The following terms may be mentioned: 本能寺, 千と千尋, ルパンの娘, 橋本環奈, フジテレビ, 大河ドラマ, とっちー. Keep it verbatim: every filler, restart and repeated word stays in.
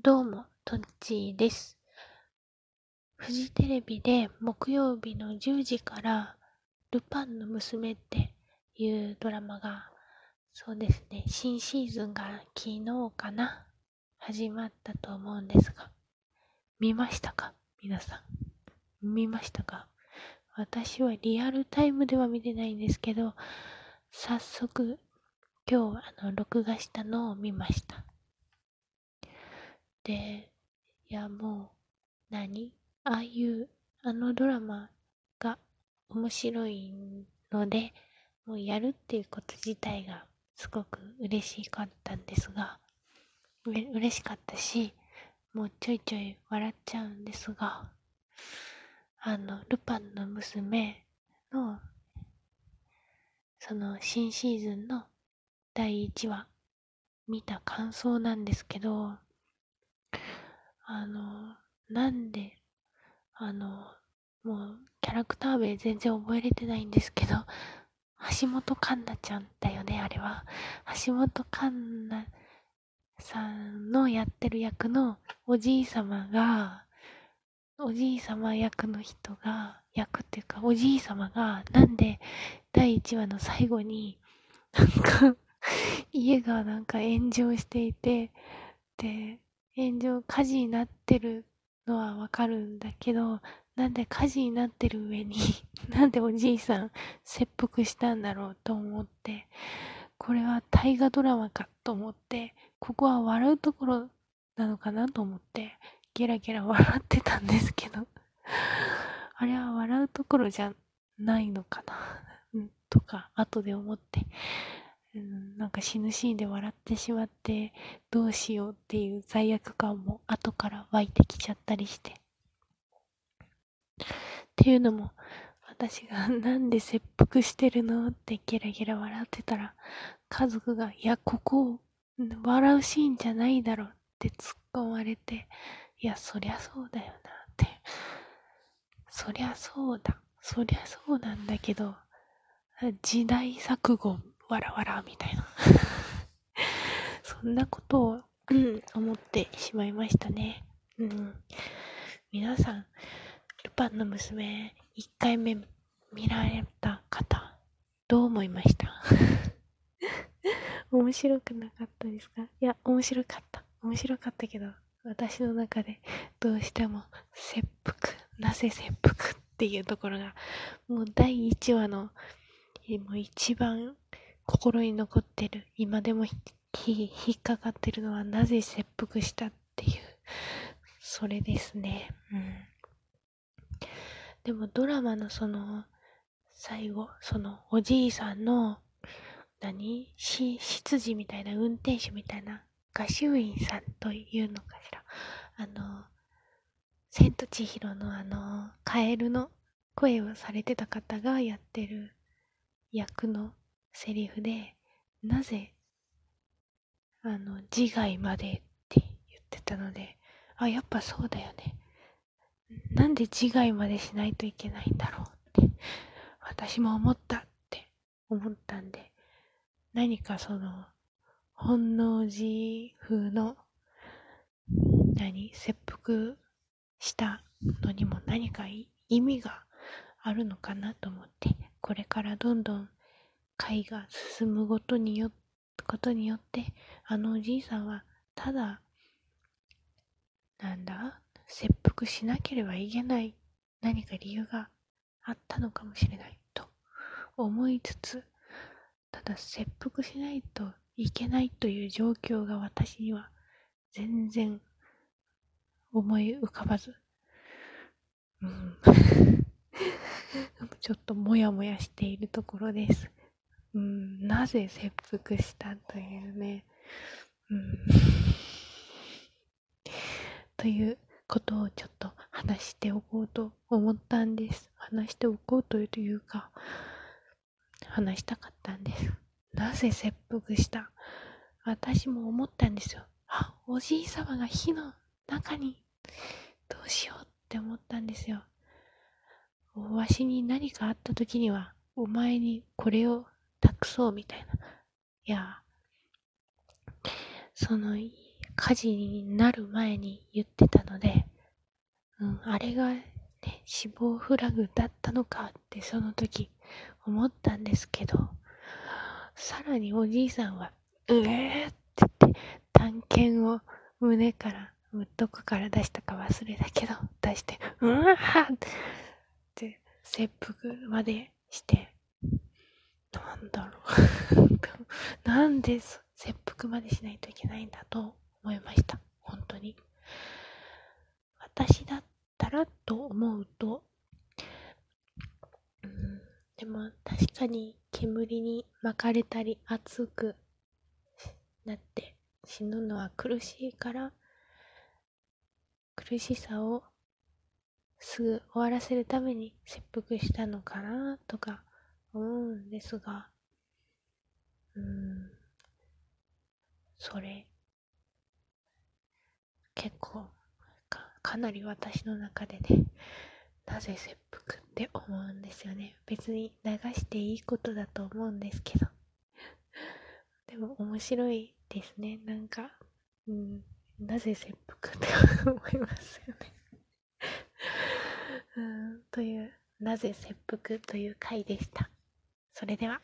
どうも、とっちーです。フジテレビで木曜日のじゅうじからルパンの娘っていうドラマが、そうですね、新シーズンが昨日かな、始まったと思うんですが、見ましたか？皆さん、見ましたか？私はリアルタイムでは見てないんですけど、早速今日あの録画したのを見ました。で、いやもう何ああいうあのドラマが面白いので、もうやるっていうこと自体がすごく嬉しかったんですが、うれ嬉しかったし、もうちょいちょい笑っちゃうんですが、あのルパンの娘のその新シーズンのだいいちわ見た感想なんですけど。あのなんであのもうキャラクター名全然覚えれてないんですけど、橋本環奈ちゃんだよね。あれは橋本環奈さんのやってる役のおじいさまがおじいさま役の人が役っていうかおじいさまがなんでだいいちわの最後になんか家がなんか炎上していて、で炎上火事になってるのはわかるんだけど、なんで火事になってる上になんでおじいさん切腹したんだろうと思って、これは大河ドラマかと思って、ここは笑うところなのかなと思ってゲラゲラ笑ってたんですけどあれは笑うところじゃないのかなとか後で思って、なんか死ぬシーンで笑ってしまってどうしようっていう罪悪感も後から湧いてきちゃったりして、っていうのも私がなんで切腹してるのってゲラゲラ笑ってたら家族がいやここ笑うシーンじゃないだろって突っ込まれて、いやそりゃそうだよなって、そりゃそうだそりゃそうなんだけど時代錯誤わらわらみたいなそんなことを、うん、思ってしまいましたね、うん、皆さんルパンの娘いっかいめ見られた方どう思いました面白くなかったですか？いや面白かった面白かったけど、私の中でどうしても切腹なぜ切腹っていうところがもうだいいちわのもう一番心に残ってる、今でもひひ引っかかってるのはなぜ切腹したっていう、それですね、うん、でもドラマのその最後、そのおじいさんの何し執事みたいな運転手みたいな画集員さんというのかしら、あの千と千尋のあのカエルの声をされてた方がやってる役のセリフで、なぜあの自害までって言ってたので、あやっぱそうだよね、なんで自害までしないといけないんだろうって私も思ったって思ったんで、何かその本能寺風の何切腹したのにも何か意味があるのかなと思って、これからどんどん回が進むことによことによってあのおじいさんはただなんだ切腹しなければいけない何か理由があったのかもしれないと思いつつ、ただ切腹しないといけないという状況が私には全然思い浮かばず、うん、ちょっともやもやしているところです。うん、なぜ切腹したというね、うん、ということをちょっと話しておこうと思ったんです。話しておこうというか話したかったんです。なぜ切腹した、私も思ったんですよ。あ、おじいさまが火の中にどうしようって思ったんですよ。わしに何かあった時にはお前にこれを託そうみたいな。いや、その火事になる前に言ってたので、うん、あれが、ね、死亡フラグだったのかってその時思ったんですけど、さらにおじいさんはうえーって言って短剣を胸からどこから出したか忘れたけど出してうわーって切腹までして、なんだろうなんで切腹までしないといけないんだと思いました。本当に私だったらと思うと、うん、でも確かに煙に巻かれたり熱くなって死ぬのは苦しいから、苦しさをすぐ終わらせるために切腹したのかなとか思うんですが、うーん、それ結構 か, かなり私の中でね、なぜ切腹って思うんですよね。別に流していいことだと思うんですけどでも面白いですね、なんか、うん、なぜ切腹って思いますよねうんという、なぜ切腹という回でした。それでは。